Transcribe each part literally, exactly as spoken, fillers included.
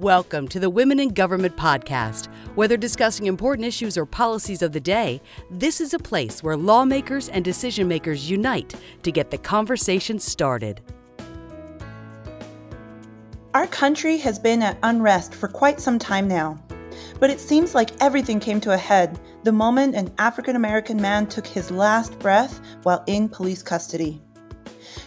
Welcome to the Women in Government Podcast. Whether discussing important issues or policies of the day, this is a place where lawmakers and decision makers unite to get the conversation started. Our country has been at unrest for quite some time now, but it seems like everything came to a head the moment an African-American man took his last breath while in police custody.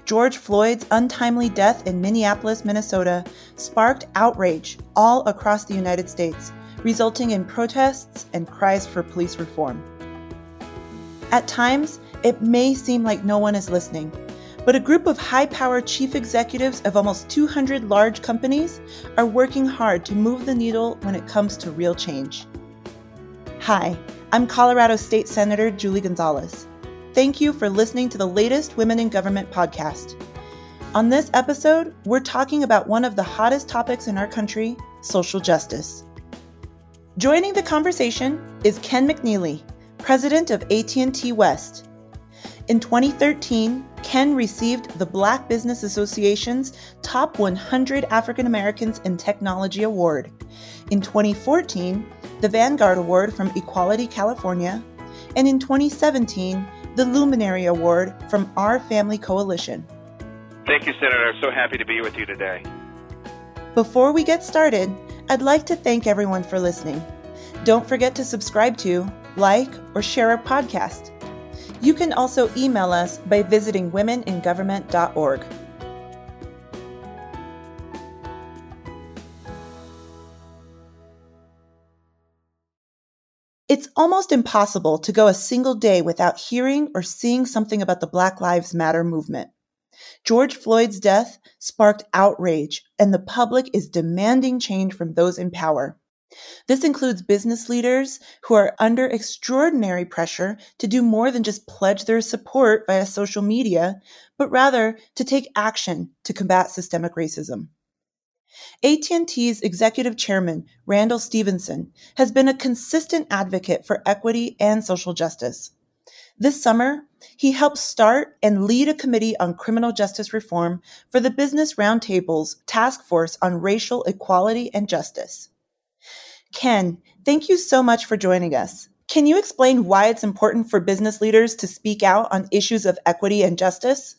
George Floyd's untimely death in Minneapolis, Minnesota, sparked outrage all across the United States, resulting in protests and cries for police reform. At times, it may seem like no one is listening, but a group of high-powered chief executives of almost two hundred large companies are working hard to move the needle when it comes to real change. Hi, I'm Colorado State Senator Julie Gonzales. Thank you for listening to the latest Women in Government podcast. On this episode, we're talking about one of the hottest topics in our country, social justice. Joining the conversation is Ken McNeely, president of A T and T West. In twenty thirteen, Ken received the Black Business Association's Top one hundred African Americans in Technology Award. In twenty fourteen, the Vanguard Award from Equality California. And in twenty seventeen, the Luminary Award from Our Family Coalition. Thank you, Senator. I'm so happy to be with you today. Before we get started, I'd like to thank everyone for listening. Don't forget to subscribe to, like, or share our podcast. You can also email us by visiting women in government dot org. It's almost impossible to go a single day without hearing or seeing something about the Black Lives Matter movement. George Floyd's death sparked outrage, and the public is demanding change from those in power. This includes business leaders who are under extraordinary pressure to do more than just pledge their support via social media, but rather to take action to combat systemic racism. A T and T's executive chairman, Randall Stephenson, has been a consistent advocate for equity and social justice. This summer, he helped start and lead a committee on criminal justice reform for the Business Roundtable's Task Force on Racial Equality and Justice. Ken, thank you so much for joining us. Can you explain why it's important for business leaders to speak out on issues of equity and justice?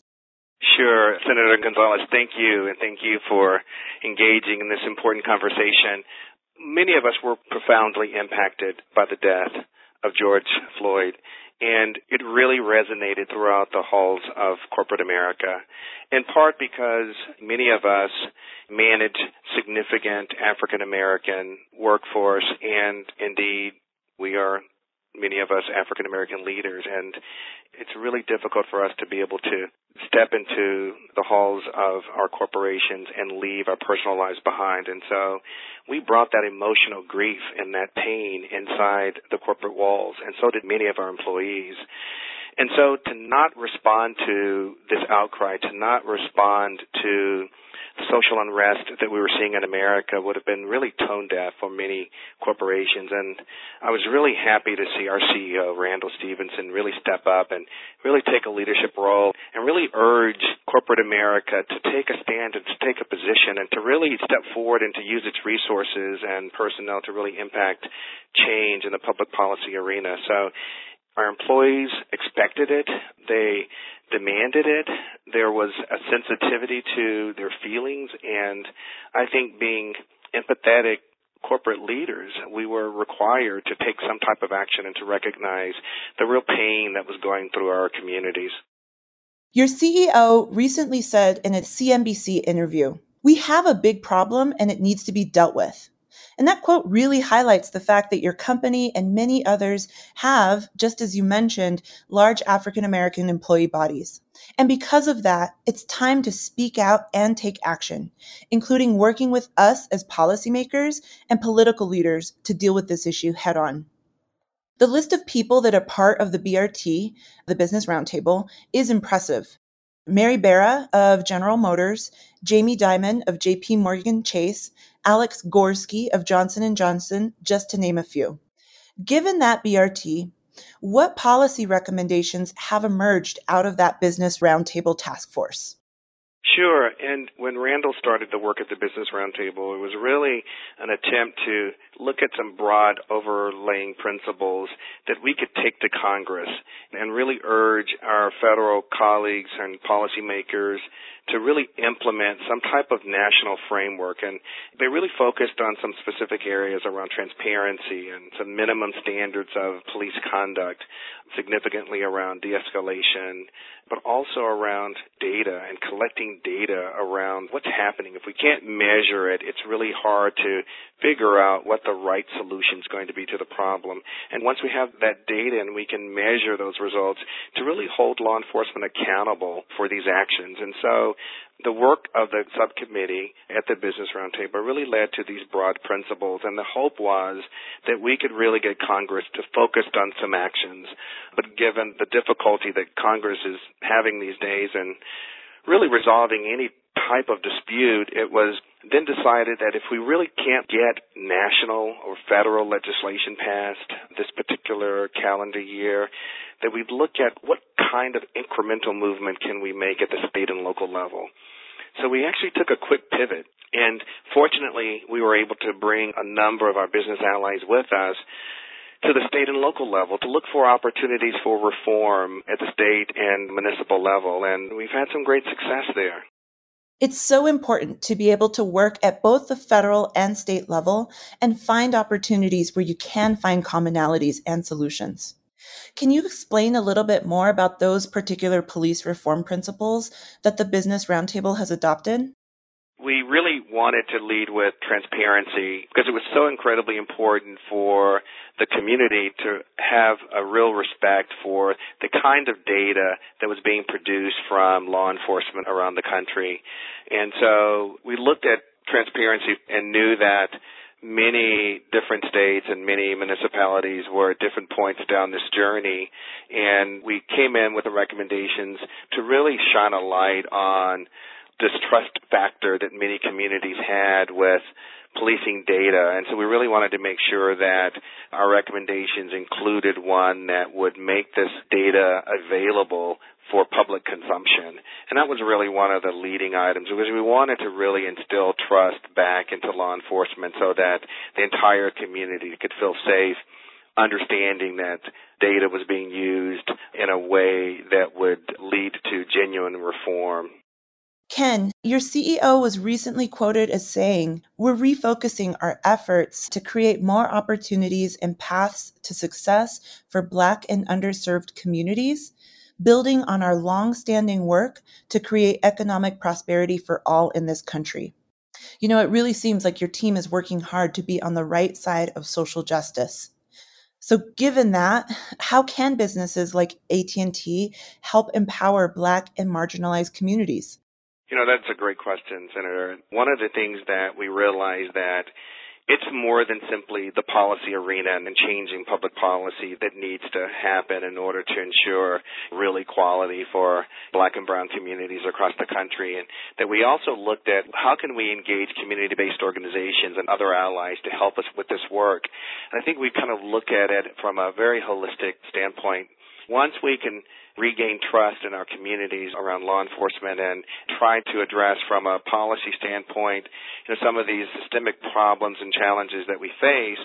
Sure. Senator Gonzales, thank you, and thank you for engaging in this important conversation. Many of us were profoundly impacted by the death of George Floyd, and it really resonated throughout the halls of corporate America, in part because many of us manage significant African-American workforce, and indeed we are many of us African-American leaders, and it's really difficult for us to be able to step into the halls of our corporations and leave our personal lives behind. And so we brought that emotional grief and that pain inside the corporate walls, and so did many of our employees. And so to not respond to this outcry, to not respond to the social unrest that we were seeing in America would have been really tone deaf for many corporations. And I was really happy to see our C E O, Randall Stephenson, really step up and really take a leadership role and really urge corporate America to take a stand and to take a position and to really step forward and to use its resources and personnel to really impact change in the public policy arena. So our employees expected it. They demanded it. There was a sensitivity to their feelings, and I think being empathetic corporate leaders, we were required to take some type of action and to recognize the real pain that was going through our communities. Your C E O recently said in a C N B C interview, "We have a big problem and it needs to be dealt with." And that quote really highlights the fact that your company and many others have, just as you mentioned, large African American employee bodies. And because of that, it's time to speak out and take action, including working with us as policymakers and political leaders to deal with this issue head on. The list of people that are part of the B R T, the Business Roundtable, is impressive. Mary Barra of General Motors, Jamie Dimon of JPMorgan Chase, Alex Gorsky of Johnson and Johnson, just to name a few. Given that B R T, what policy recommendations have emerged out of that Business Roundtable task force? Sure. And when Randall started the work at the Business Roundtable, it was really an attempt to look at some broad overlaying principles that we could take to Congress and really urge our federal colleagues and policymakers to really implement some type of national framework. And they really focused on some specific areas around transparency and some minimum standards of police conduct, significantly around de-escalation, but also around data and collecting data around what's happening. If we can't measure it, it's really hard to figure out what the right solution is going to be to the problem. And once we have that data and we can measure those results, to really hold law enforcement accountable for these actions. And so the work of the subcommittee at the Business Roundtable really led to these broad principles, and the hope was that we could really get Congress to focus on some actions. But given the difficulty that Congress is having these days in really resolving any type of dispute, it was then decided that if we really can't get national or federal legislation passed this particular calendar year, that we'd look at what kind of incremental movement can we make at the state and local level. So we actually took a quick pivot, and fortunately we were able to bring a number of our business allies with us to the state and local level to look for opportunities for reform at the state and municipal level, and we've had some great success there. It's so important to be able to work at both the federal and state level and find opportunities where you can find commonalities and solutions. Can you explain a little bit more about those particular police reform principles that the Business Roundtable has adopted? We really wanted to lead with transparency because it was so incredibly important for the community to have a real respect for the kind of data that was being produced from law enforcement around the country. And so we looked at transparency and knew that many different states and many municipalities were at different points down this journey, and we came in with the recommendations to really shine a light on distrust factor that many communities had with policing data. And so we really wanted to make sure that our recommendations included one that would make this data available for public consumption. And that was really one of the leading items because we wanted to really instill trust back into law enforcement so that the entire community could feel safe, understanding that data was being used in a way that would lead to genuine reform. Ken, your C E O was recently quoted as saying, "We're refocusing our efforts to create more opportunities and paths to success for Black and underserved communities, building on our long-standing work to create economic prosperity for all in this country." You know, it really seems like your team is working hard to be on the right side of social justice. So given that, how can businesses like A T and T help empower Black and marginalized communities? You know, that's a great question, Senator. One of the things that we realized that it's more than simply the policy arena and changing public policy that needs to happen in order to ensure real equality for Black and brown communities across the country, and that we also looked at how can we engage community-based organizations and other allies to help us with this work. And I think we kind of look at it from a very holistic standpoint. Once we can regain trust in our communities around law enforcement and try to address from a policy standpoint, you know, some of these systemic problems and challenges that we face,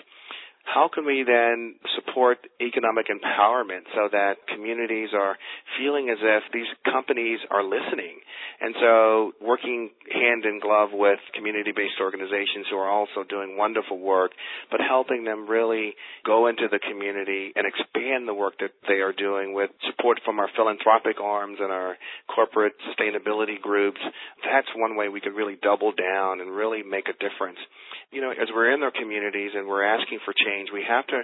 how can we then support economic empowerment so that communities are feeling as if these companies are listening? And so working hand in glove with community-based organizations who are also doing wonderful work, but helping them really go into the community and expand the work that they are doing with support from our philanthropic arms and our corporate sustainability groups. That's one way we could really double down and really make a difference. You know, as we're in their communities and we're asking for change, we have to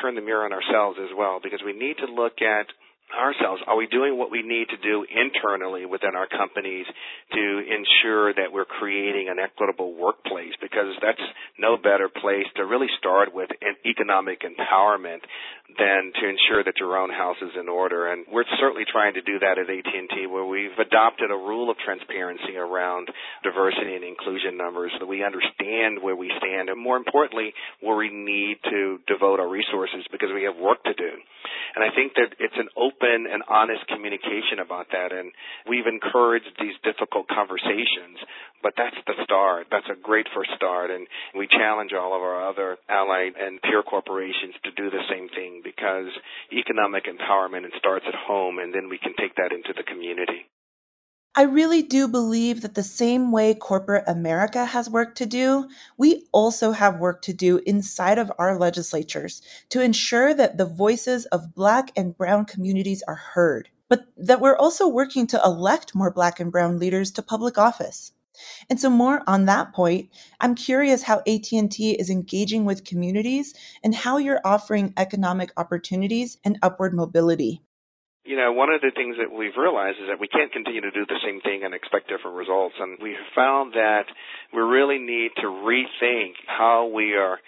turn the mirror on ourselves as well, because we need to look at ourselves. Are we doing what we need to do internally within our companies to ensure that we're creating an equitable workplace? Because that's no better place to really start with an economic empowerment than to ensure that your own house is in order. And we're certainly trying to do that at A T and T, where we've adopted a rule of transparency around diversity and inclusion numbers, so that we understand where we stand and, more importantly, where we need to devote our resources, because we have work to do. And I think that it's an open and honest communication about that, and we've encouraged these difficult conversations, but that's the start. That's a great first start, and we challenge all of our other allied and peer corporations to do the same thing, because economic empowerment starts at home, and then we can take that into the community. I really do believe that the same way corporate America has work to do, we also have work to do inside of our legislatures to ensure that the voices of Black and Brown communities are heard, but that we're also working to elect more Black and Brown leaders to public office. And so more on that point, I'm curious how A T and T is engaging with communities and how you're offering economic opportunities and upward mobility. You know, one of the things that we've realized is that we can't continue to do the same thing and expect different results. And we found that we really need to rethink how we are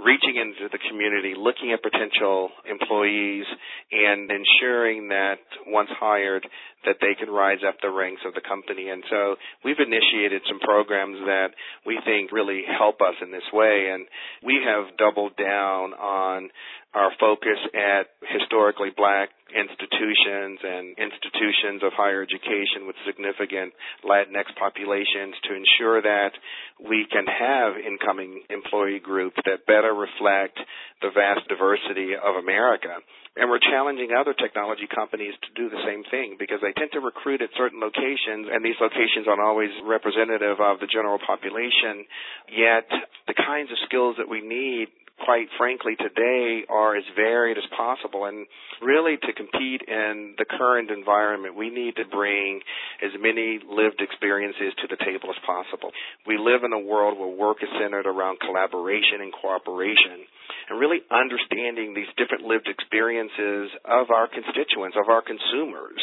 reaching into the community, looking at potential employees, and ensuring that once hired that they can rise up the ranks of the company. And so we've initiated some programs that we think really help us in this way. And we have doubled down on our focus at historically Black institutions and institutions of higher education with significant Latinx populations to ensure that we can have incoming employee groups that better reflect the vast diversity of America. And we're challenging other technology companies to do the same thing, because they tend to recruit at certain locations, and these locations aren't always representative of the general population, yet the kinds of skills that we need, quite frankly, today are as varied as possible. And really, to compete in the current environment, we need to bring as many lived experiences to the table as possible. We live in a world where work is centered around collaboration and cooperation, and really understanding these different lived experiences of our constituents, of our consumers.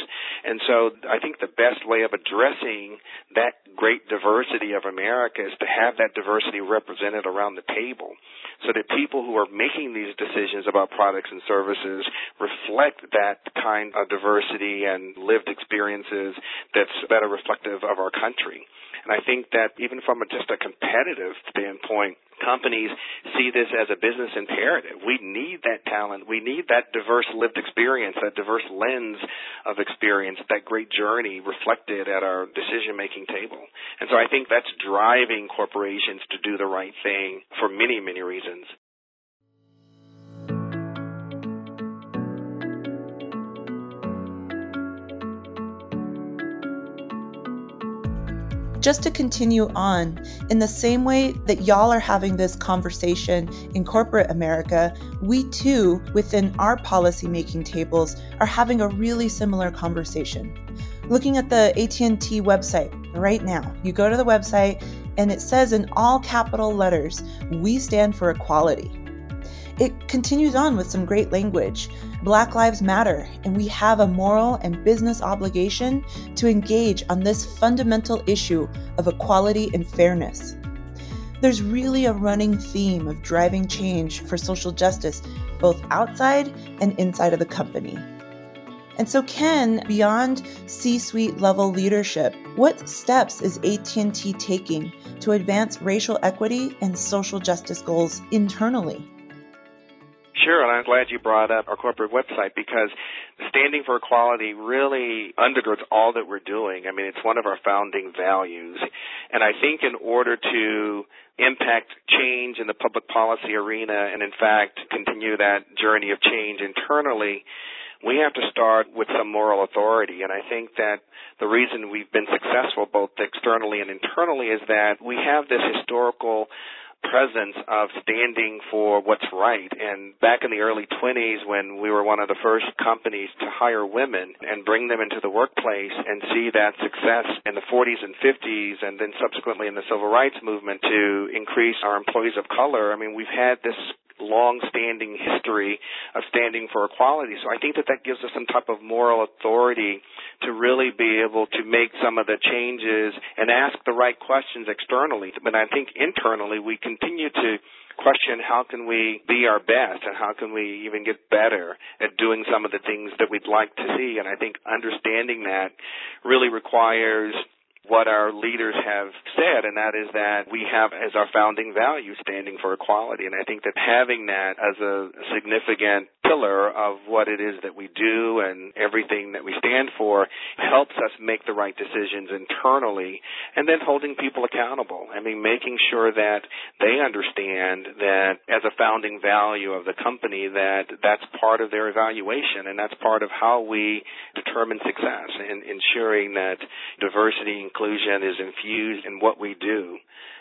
And so I think the best way of addressing that great diversity of America is to have that diversity represented around the table, so that people who are making these decisions about products and services reflect that kind of diversity and lived experiences that's better reflective of our country. And I think that even from a, just a competitive standpoint, companies see this as a business imperative. We need that talent. We need that diverse lived experience, that diverse lens of experience, that great journey reflected at our decision-making table. And so I think that's driving corporations to do the right thing for many, many reasons. Just to continue on, in the same way that y'all are having this conversation in corporate America, we too, within our policymaking tables, are having a really similar conversation. Looking at the A T and T website right now, you go to the website and it says in all capital letters, "We stand for equality." It continues on with some great language. Black Lives Matter, and we have a moral and business obligation to engage on this fundamental issue of equality and fairness. There's really a running theme of driving change for social justice, both outside and inside of the company. And so, Ken, beyond C-suite level leadership, what steps is A T and T taking to advance racial equity and social justice goals internally? Sure, and I'm glad you brought up our corporate website, because standing for equality really undergirds all that we're doing. I mean, it's one of our founding values. And I think in order to impact change in the public policy arena and, in fact, continue that journey of change internally, we have to start with some moral authority. And I think that the reason we've been successful both externally and internally is that we have this historical presence of standing for what's right. And back in the early twenties, when we were one of the first companies to hire women and bring them into the workplace and see that success in the forties and fifties, and then subsequently in the civil rights movement to increase our employees of color, I mean, we've had this long-standing history of standing for equality. So I think that that gives us some type of moral authority to really be able to make some of the changes and ask the right questions externally. But I think internally we continue to question how can we be our best and how can we even get better at doing some of the things that we'd like to see. And I think understanding that really requires what our leaders have said, and that is that we have as our founding value standing for equality. And I think that having that as a significant pillar of what it is that we do and everything that we stand for helps us make the right decisions internally, and then holding people accountable. I mean, making sure that they understand that as a founding value of the company, that that's part of their evaluation, and that's part of how we determine success, and ensuring that diversity and inclusion is infused in what we do.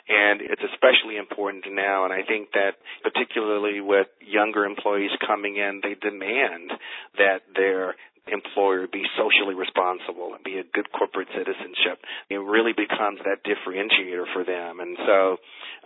And it's especially important now, and I think that particularly with younger employees coming in, they demand that their employer be socially responsible and be a good corporate citizenship. It really becomes that differentiator for them. And so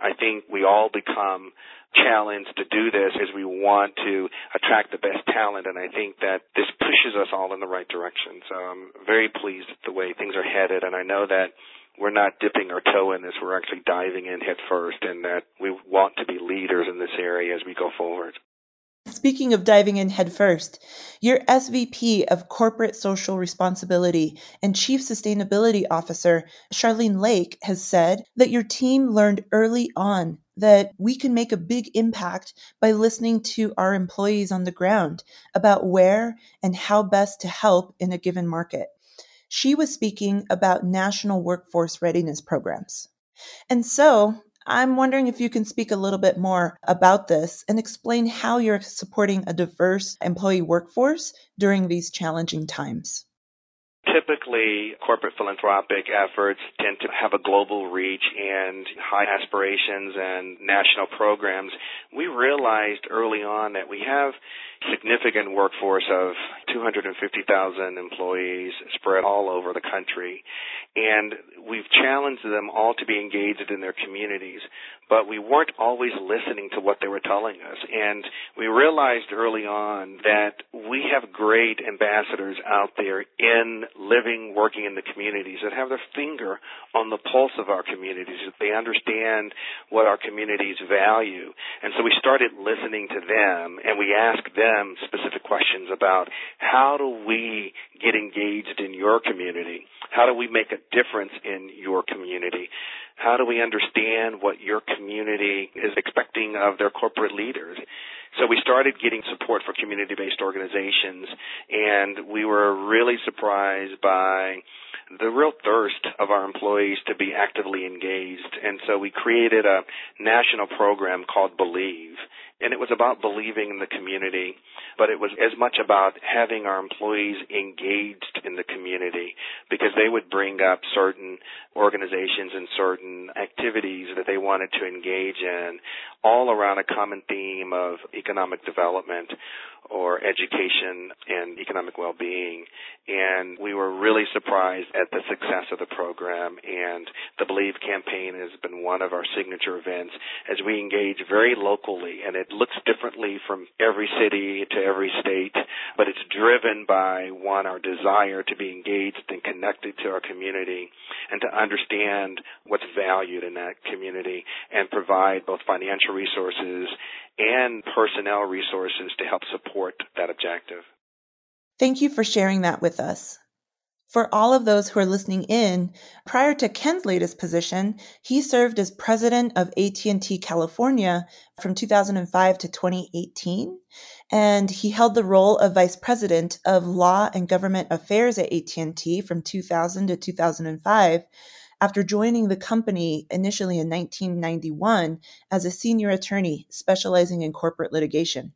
I think we all become challenged to do this as we want to attract the best talent, and I think that this pushes us all in the right direction. So I'm very pleased with the way things are headed, and I know that we're not dipping our toe in this. We're actually diving in head first, and that we want to be leaders in this area as we go forward. Speaking of diving in headfirst, your S V P of Corporate Social Responsibility and Chief Sustainability Officer, Charlene Lake, has said that your team learned early on that we can make a big impact by listening to our employees on the ground about where and how best to help in a given market. She was speaking about national workforce readiness programs. And so I'm wondering if you can speak a little bit more about this and explain how you're supporting a diverse employee workforce during these challenging times. Typically, corporate philanthropic efforts tend to have a global reach and high aspirations and national programs. We realized early on that we have significant workforce of two hundred fifty thousand employees spread all over the country, and we've challenged them all to be engaged in their communities, but we weren't always listening to what they were telling us. And we realized early on that we have great ambassadors out there in living, working in the communities that have their finger on the pulse of our communities. They understand what our communities value. And so we started listening to them, and we asked them specific questions about how do we get engaged in your community? How do we make a difference in your community? How do we understand what your community is expecting of their corporate leaders? So we started getting support for community-based organizations, and we were really surprised by the real thirst of our employees to be actively engaged. And so we created a national program called Believe, and it was about believing in the community, but it was as much about having our employees engaged in the community, because they would bring up certain organizations and certain activities that they wanted to engage in, all around a common theme of economic development or education and economic well-being. And we were really surprised at the success of the program, and the Believe campaign has been one of our signature events as we engage very locally, and it looks differently from every city to every state, but it's driven by, one, our desire to be engaged and connected to our community and to understand what's valued in that community and provide both financial resources and personnel resources to help support that objective. Thank you for sharing that with us. For all of those who are listening in, prior to Ken's latest position, he served as president of A T and T California from two thousand five to twenty eighteen, and he held the role of vice president of law and government affairs at A T and T from two thousand to two thousand five, after joining the company initially in nineteen ninety-one as a senior attorney specializing in corporate litigation.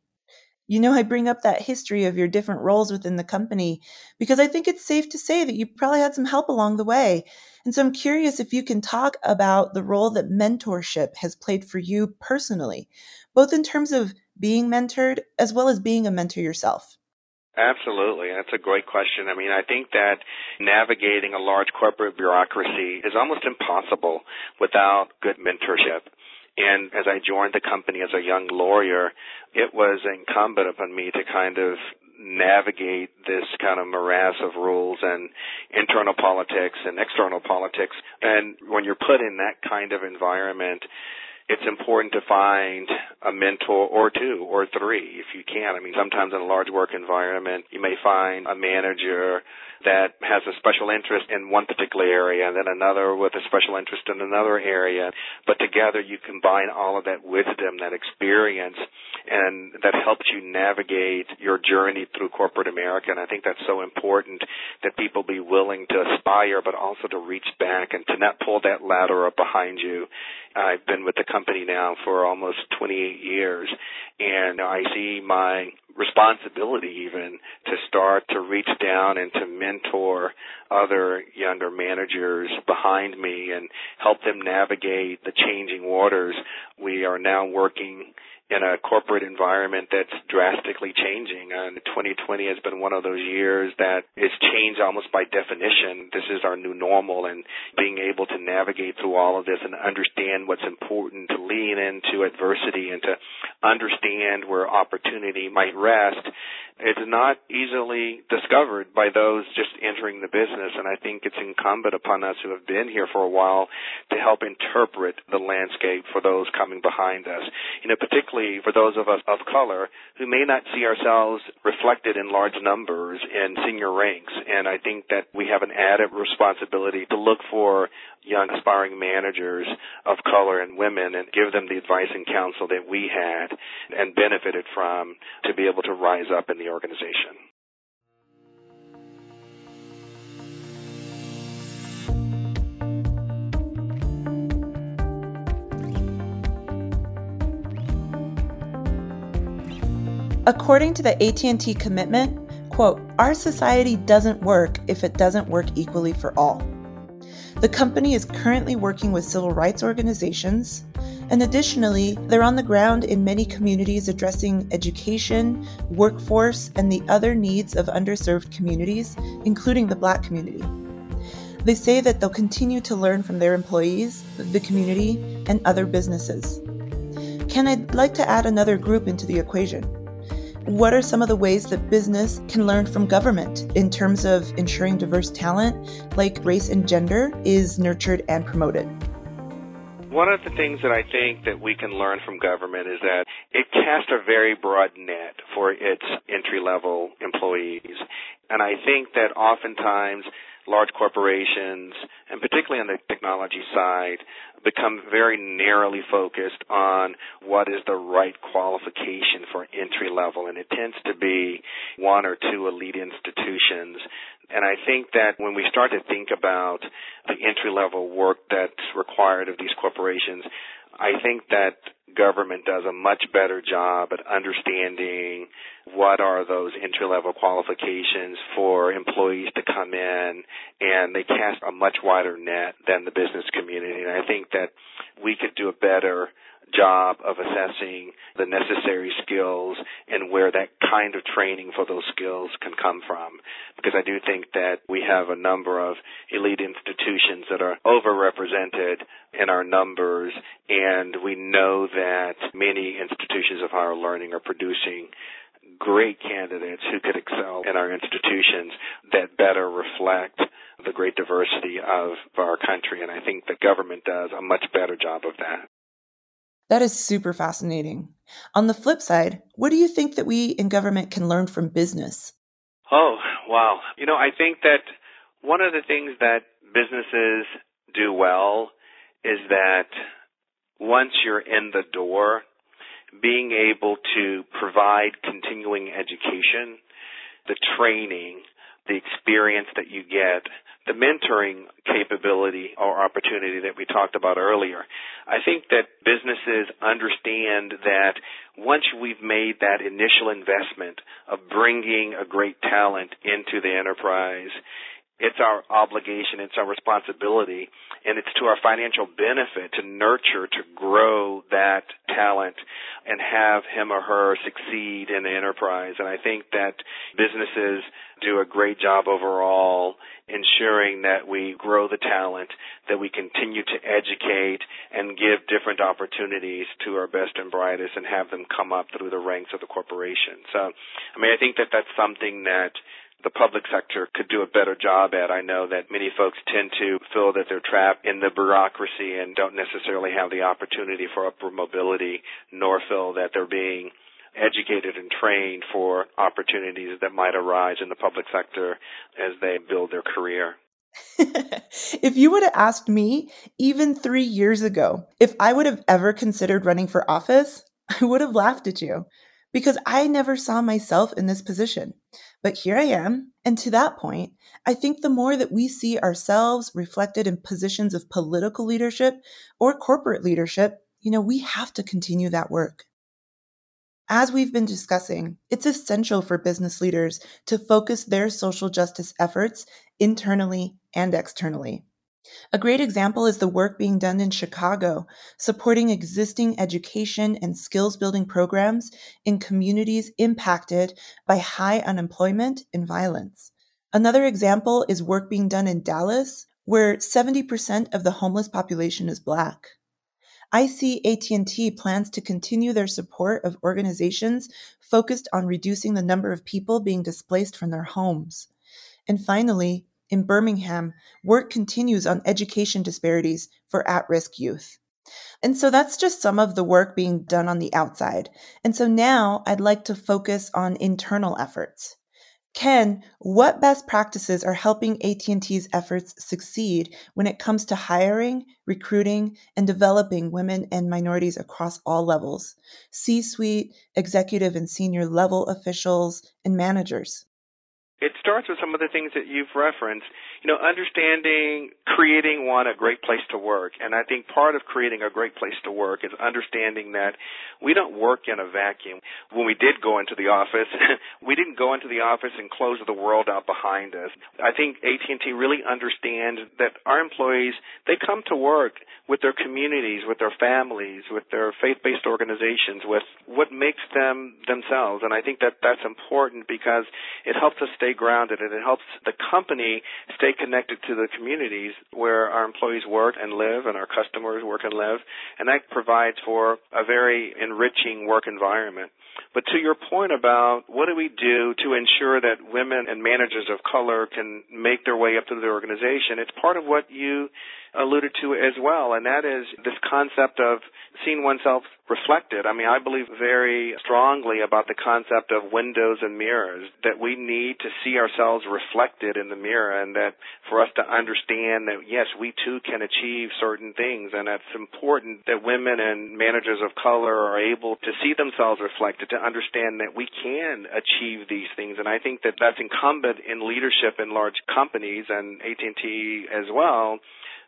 You know, I bring up that history of your different roles within the company because I think it's safe to say that you probably had some help along the way. And so I'm curious if you can talk about the role that mentorship has played for you personally, both in terms of being mentored as well as being a mentor yourself. Absolutely. That's a great question. I mean, I think that navigating a large corporate bureaucracy is almost impossible without good mentorship. And as I joined the company as a young lawyer, it was incumbent upon me to kind of navigate this kind of morass of rules and internal politics and external politics. And when you're put in that kind of environment, it's important to find a mentor or two or three if you can. I mean, sometimes in a large work environment, you may find a manager that has a special interest in one particular area and then another with a special interest in another area. But together you combine all of that wisdom, that experience, and that helps you navigate your journey through corporate America. And I think that's so important that people be willing to aspire but also to reach back and to not pull that ladder up behind you. I've been with the company now for almost twenty-eight years, and I see my responsibility even to start to reach down and to mentor other younger managers behind me and help them navigate the changing waters. We are now working in a corporate environment that's drastically changing, and twenty twenty has been one of those years that is changed almost by definition. This is our new normal, and being able to navigate through all of this and understand what's important, to lean into adversity and to understand where opportunity might rest, it's not easily discovered by those just entering the business. And I think it's incumbent upon us who have been here for a while to help interpret the landscape for those coming behind us, you know, particularly for those of us of color who may not see ourselves reflected in large numbers in senior ranks. And I think that we have an added responsibility to look for young aspiring managers of color and women and give them the advice and counsel that we had and benefited from to be able to rise up in the organization. According to the A T and T commitment, quote, our society doesn't work if it doesn't work equally for all. The company is currently working with civil rights organizations, and additionally, they're on the ground in many communities addressing education, workforce, and the other needs of underserved communities, including the Black community. They say that they'll continue to learn from their employees, the community, and other businesses. Ken, I'd like to add another group into the equation. What are some of the ways that business can learn from government in terms of ensuring diverse talent, like race and gender, is nurtured and promoted? One of the things that I think that we can learn from government is that it casts a very broad net for its entry-level employees. And I think that oftentimes large corporations, and particularly on the technology side, become very narrowly focused on what is the right qualification for entry level. And it tends to be one or two elite institutions. And I think that when we start to think about the entry level work that's required of these corporations, I think that government does a much better job at understanding what are those entry-level qualifications for employees to come in, and they cast a much wider net than the business community. And I think that we could do a better job of assessing the necessary skills and where that kind of training for those skills can come from. Because I do think that we have a number of elite institutions that are overrepresented in our numbers, and we know that many institutions of higher learning are producing great candidates who could excel in our institutions that better reflect the great diversity of our country. And I think the government does a much better job of that. That is super fascinating. On the flip side, what do you think that we in government can learn from business? Oh, wow. You know, I think that one of the things that businesses do well is that once you're in the door, being able to provide continuing education, the training, the experience that you get, the mentoring capability or opportunity that we talked about earlier. I think that businesses understand that once we've made that initial investment of bringing a great talent into the enterprise, it's our obligation, it's our responsibility, and it's to our financial benefit to nurture, to grow that talent and have him or her succeed in the enterprise. And I think that businesses do a great job overall ensuring that we grow the talent, that we continue to educate and give different opportunities to our best and brightest and have them come up through the ranks of the corporation. So, I mean, I think that that's something that the public sector could do a better job at. I know that many folks tend to feel that they're trapped in the bureaucracy and don't necessarily have the opportunity for upward mobility, nor feel that they're being educated and trained for opportunities that might arise in the public sector as they build their career. If you would have asked me even three years ago if I would have ever considered running for office, I would have laughed at you because I never saw myself in this position. But here I am. And to that point, I think the more that we see ourselves reflected in positions of political leadership or corporate leadership, you know, we have to continue that work. As we've been discussing, it's essential for business leaders to focus their social justice efforts internally and externally. A great example is the work being done in Chicago, supporting existing education and skills-building programs in communities impacted by high unemployment and violence. Another example is work being done in Dallas, where seventy percent of the homeless population is Black. I see A T and T plans to continue their support of organizations focused on reducing the number of people being displaced from their homes. And finally, in Birmingham, work continues on education disparities for at-risk youth. And so that's just some of the work being done on the outside. And so now I'd like to focus on internal efforts. Ken, what best practices are helping A T and T's efforts succeed when it comes to hiring, recruiting, and developing women and minorities across all levels, C-suite, executive and senior level officials, and managers? It starts with some of the things that you've referenced, you know, understanding, creating one, a great place to work. And I think part of creating a great place to work is understanding that we don't work in a vacuum. When we did go into the office, we didn't go into the office and close the world out behind us. I think A T and T really understands that our employees, they come to work with their communities, with their families, with their faith-based organizations, with what makes them themselves. And I think that that's important because it helps us stay grounded, and it helps the company stay connected to the communities where our employees work and live and our customers work and live, and that provides for a very enriching work environment. But to your point about what do we do to ensure that women and managers of color can make their way up to the organization, it's part of what you alluded to as well, and that is this concept of seeing oneself reflected. I mean, I believe very strongly about the concept of windows and mirrors, that we need to see ourselves reflected in the mirror, and that for us to understand that, yes, we too can achieve certain things, and that's important that women and managers of color are able to see themselves reflected, to understand that we can achieve these things. And I think that that's incumbent in leadership in large companies and A T and T as well,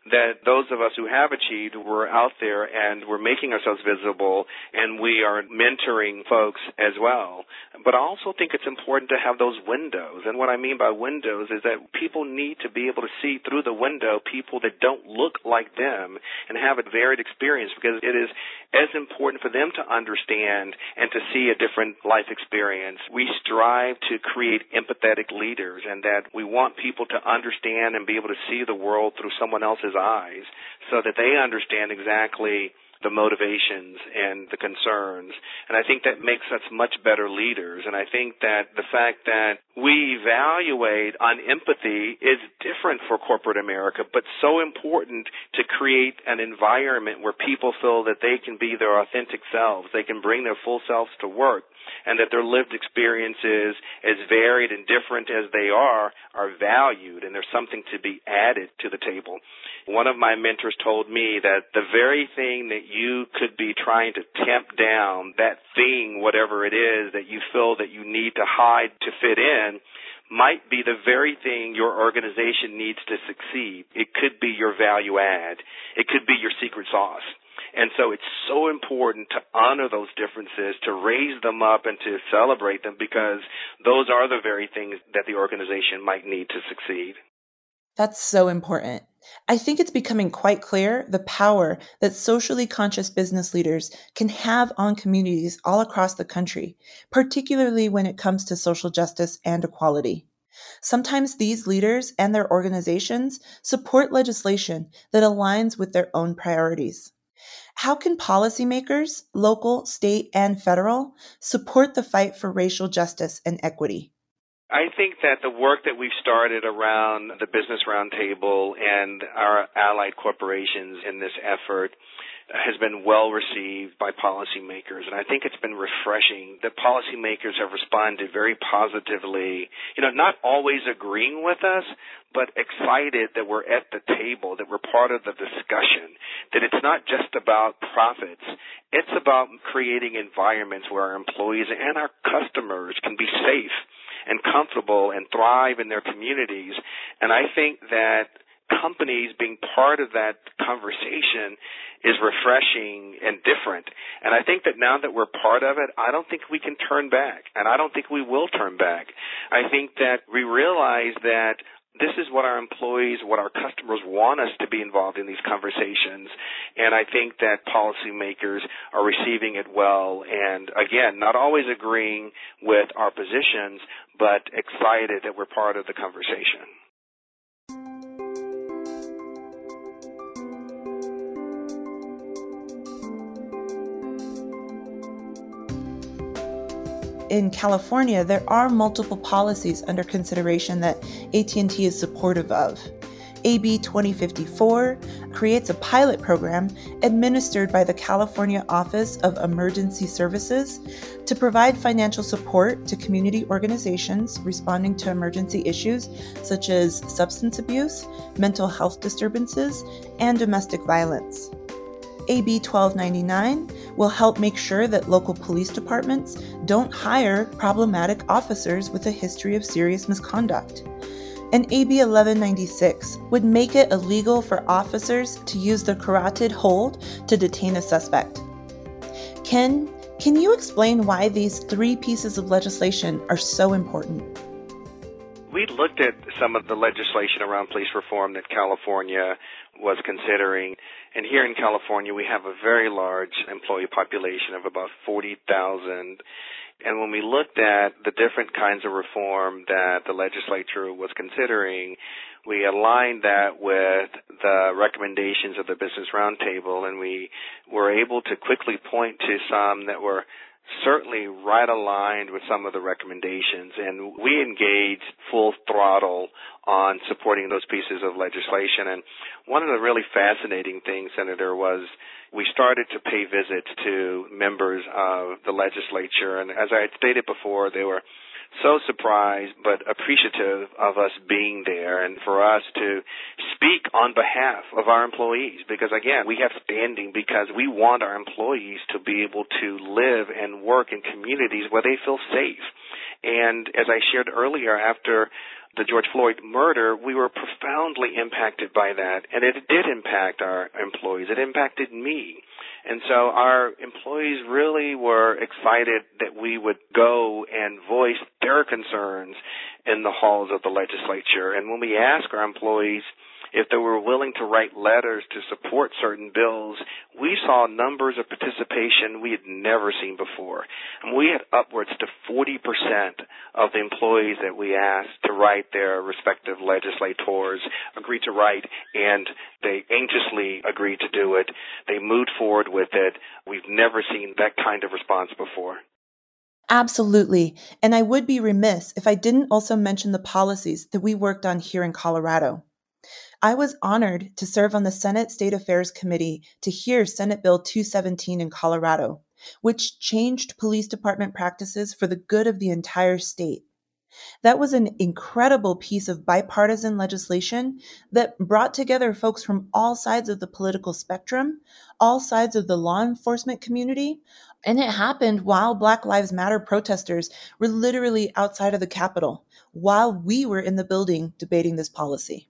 that those of us who have achieved, we're out there and we're making ourselves visible and we are mentoring folks as well. But I also think it's important to have those windows. And what I mean by windows is that people need to be able to see through the window people that don't look like them and have a varied experience, because it is as important for them to understand and to see a different life experience. We strive to create empathetic leaders, and that we want people to understand and be able to see the world through someone else's eyes, so that they understand exactly the motivations and the concerns. And I think that makes us much better leaders. And I think that the fact that we evaluate on empathy is different for corporate America, but so important to create an environment where people feel that they can be their authentic selves, they can bring their full selves to work, and that their lived experiences, as varied and different as they are, are valued, and there's something to be added to the table. One of my mentors told me that the very thing that you could be trying to tamp down, that thing, whatever it is, that you feel that you need to hide to fit in, might be the very thing your organization needs to succeed. It could be your value add. It could be your secret sauce. And so it's so important to honor those differences, to raise them up and to celebrate them, because those are the very things that the organization might need to succeed. That's so important. I think it's becoming quite clear the power that socially conscious business leaders can have on communities all across the country, particularly when it comes to social justice and equality. Sometimes these leaders and their organizations support legislation that aligns with their own priorities. How can policymakers, local, state, and federal, support the fight for racial justice and equity? I think that the work that we've started around the Business Roundtable and our allied corporations in this effort has been well received by policymakers, and I think it's been refreshing that policymakers have responded very positively, you know, not always agreeing with us, but excited that we're at the table, that we're part of the discussion, that it's not just about profits. It's about creating environments where our employees and our customers can be safe and comfortable and thrive in their communities. And I think that companies being part of that conversation is refreshing and different. And I think that now that we're part of it, I don't think we can turn back, and I don't think we will turn back. I think that we realize that this is what our employees, what our customers want us to be involved in these conversations, and I think that policymakers are receiving it well and, again, not always agreeing with our positions, but excited that we're part of the conversation. In California, there are multiple policies under consideration that A T and T is supportive of. A B twenty fifty-four creates a pilot program administered by the California Office of Emergency Services to provide financial support to community organizations responding to emergency issues such as substance abuse, mental health disturbances, and domestic violence. A B twelve ninety-nine will help make sure that local police departments don't hire problematic officers with a history of serious misconduct. And A B eleven ninety-six would make it illegal for officers to use the carotid hold to detain a suspect. Ken, can you explain why these three pieces of legislation are so important? We looked at some of the legislation around police reform that California was considering, and here in California we have a very large employee population of about forty thousand, and when we looked at the different kinds of reform that the legislature was considering, we aligned that with the recommendations of the Business Roundtable, and we were able to quickly point to some that were certainly right aligned with some of the recommendations, and we engaged full throttle on supporting those pieces of legislation. And one of the really fascinating things, Senator, was we started to pay visits to members of the legislature, and as I had stated before, they were so surprised but appreciative of us being there and for us to speak on behalf of our employees, because, again, we have standing because we want our employees to be able to live and work in communities where they feel safe. And as I shared earlier, after the George Floyd murder, we were profoundly impacted by that, and it did impact our employees. It impacted me. And so our employees really were excited that we would go and voice their concerns in the halls of the legislature. And when we ask our employees if they were willing to write letters to support certain bills, we saw numbers of participation we had never seen before. And we had upwards to forty percent of the employees that we asked to write their respective legislators agreed to write, and they anxiously agreed to do it. They moved forward with it. We've never seen that kind of response before. Absolutely. And I would be remiss if I didn't also mention the policies that we worked on here in Colorado. I was honored to serve on the Senate State Affairs Committee to hear Senate Bill two seventeen in Colorado, which changed police department practices for the good of the entire state. That was an incredible piece of bipartisan legislation that brought together folks from all sides of the political spectrum, all sides of the law enforcement community, and it happened while Black Lives Matter protesters were literally outside of the Capitol, while we were in the building debating this policy.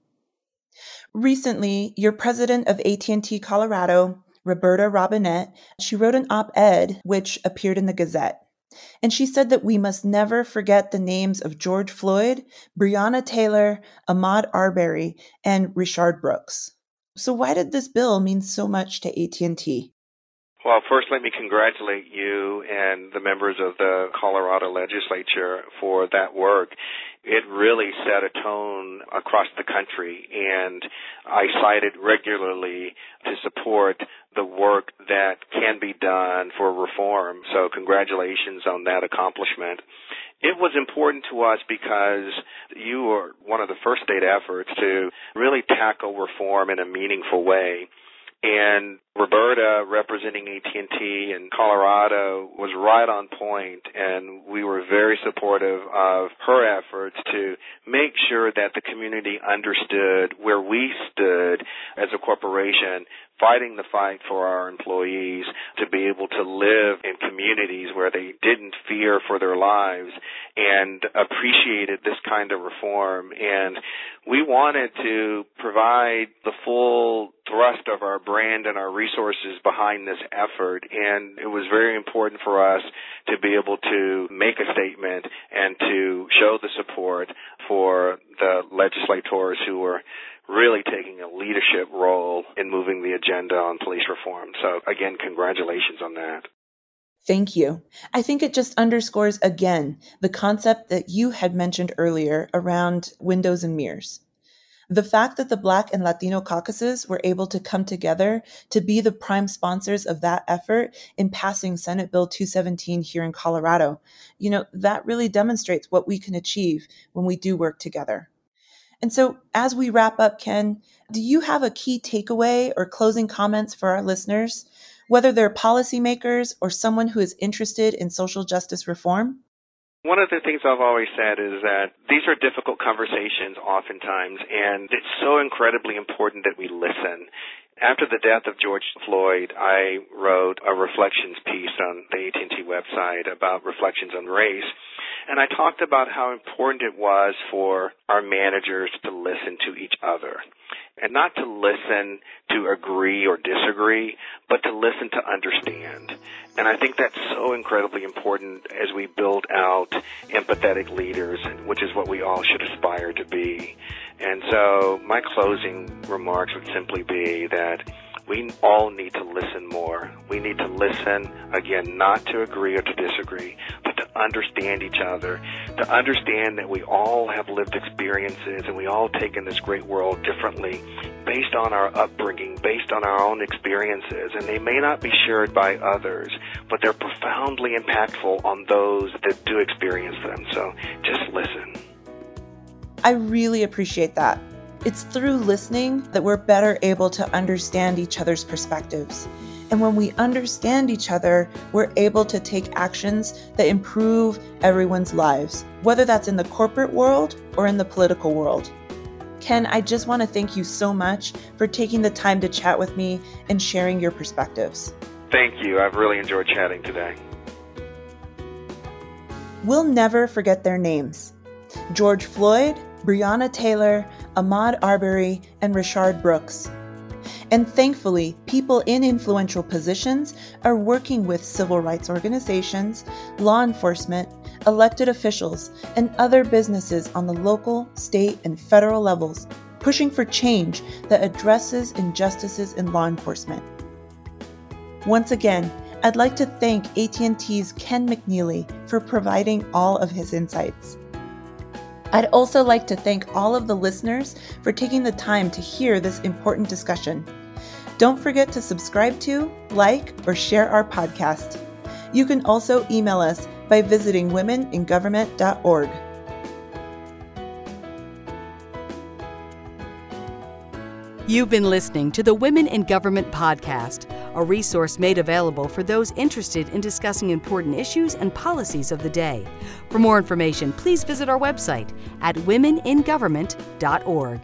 Recently, your president of A T and T Colorado, Roberta Robinette, she wrote an op-ed which appeared in the Gazette. And she said that we must never forget the names of George Floyd, Breonna Taylor, Ahmaud Arbery, and Rayshard Brooks. So why did this bill mean so much to A T and T? Well, first, let me congratulate you and the members of the Colorado legislature for that work. It really set a tone across the country, and I cited regularly to support the work that can be done for reform. So congratulations on that accomplishment. It was important to us because you were one of the first state efforts to really tackle reform in a meaningful way. And Roberta, representing A T and T in Colorado, was right on point, and we were very supportive of her efforts to make sure that the community understood where we stood as a corporation, fighting the fight for our employees to be able to live in communities where they didn't fear for their lives and appreciated this kind of reform. And we wanted to provide the full thrust of our brand and our resources behind this effort, and it was very important for us to be able to make a statement and to show the support for the legislators who were really taking a leadership role in moving the agenda on police reform. So again, congratulations on that. Thank you. I think it just underscores again the concept that you had mentioned earlier around windows and mirrors. The fact that the Black and Latino caucuses were able to come together to be the prime sponsors of that effort in passing Senate Bill two seventeen here in Colorado, you know, that really demonstrates what we can achieve when we do work together. And so as we wrap up, Ken, do you have a key takeaway or closing comments for our listeners, whether they're policymakers or someone who is interested in social justice reform? One of the things I've always said is that these are difficult conversations oftentimes, and it's so incredibly important that we listen. After the death of George Floyd, I wrote a reflections piece on the A T and T website about reflections on race, and I talked about how important it was for our managers to listen to each other. And not to listen to agree or disagree, but to listen to understand. And I think that's so incredibly important as we build out empathetic leaders, which is what we all should aspire to be. And so my closing remarks would simply be that we all need to listen more. We need to listen, again, not to agree or to disagree, but to understand each other, to understand that we all have lived experiences and we all take in this great world differently based on our upbringing, based on our own experiences. And they may not be shared by others, but they're profoundly impactful on those that do experience them. So just listen. I really appreciate that. It's through listening that we're better able to understand each other's perspectives. And when we understand each other, we're able to take actions that improve everyone's lives, whether that's in the corporate world or in the political world. Ken, I just want to thank you so much for taking the time to chat with me and sharing your perspectives. Thank you. I've really enjoyed chatting today. We'll never forget their names. George Floyd, Breonna Taylor, Ahmaud Arbery, and Rayshard Brooks. And thankfully, people in influential positions are working with civil rights organizations, law enforcement, elected officials, and other businesses on the local, state, and federal levels, pushing for change that addresses injustices in law enforcement. Once again, I'd like to thank A T and T's Ken McNeely for providing all of his insights. I'd also like to thank all of the listeners for taking the time to hear this important discussion. Don't forget to subscribe to, like, or share our podcast. You can also email us by visiting women in government dot org. You've been listening to the Women in Government podcast, a resource made available for those interested in discussing important issues and policies of the day. For more information, please visit our website at women in government dot org.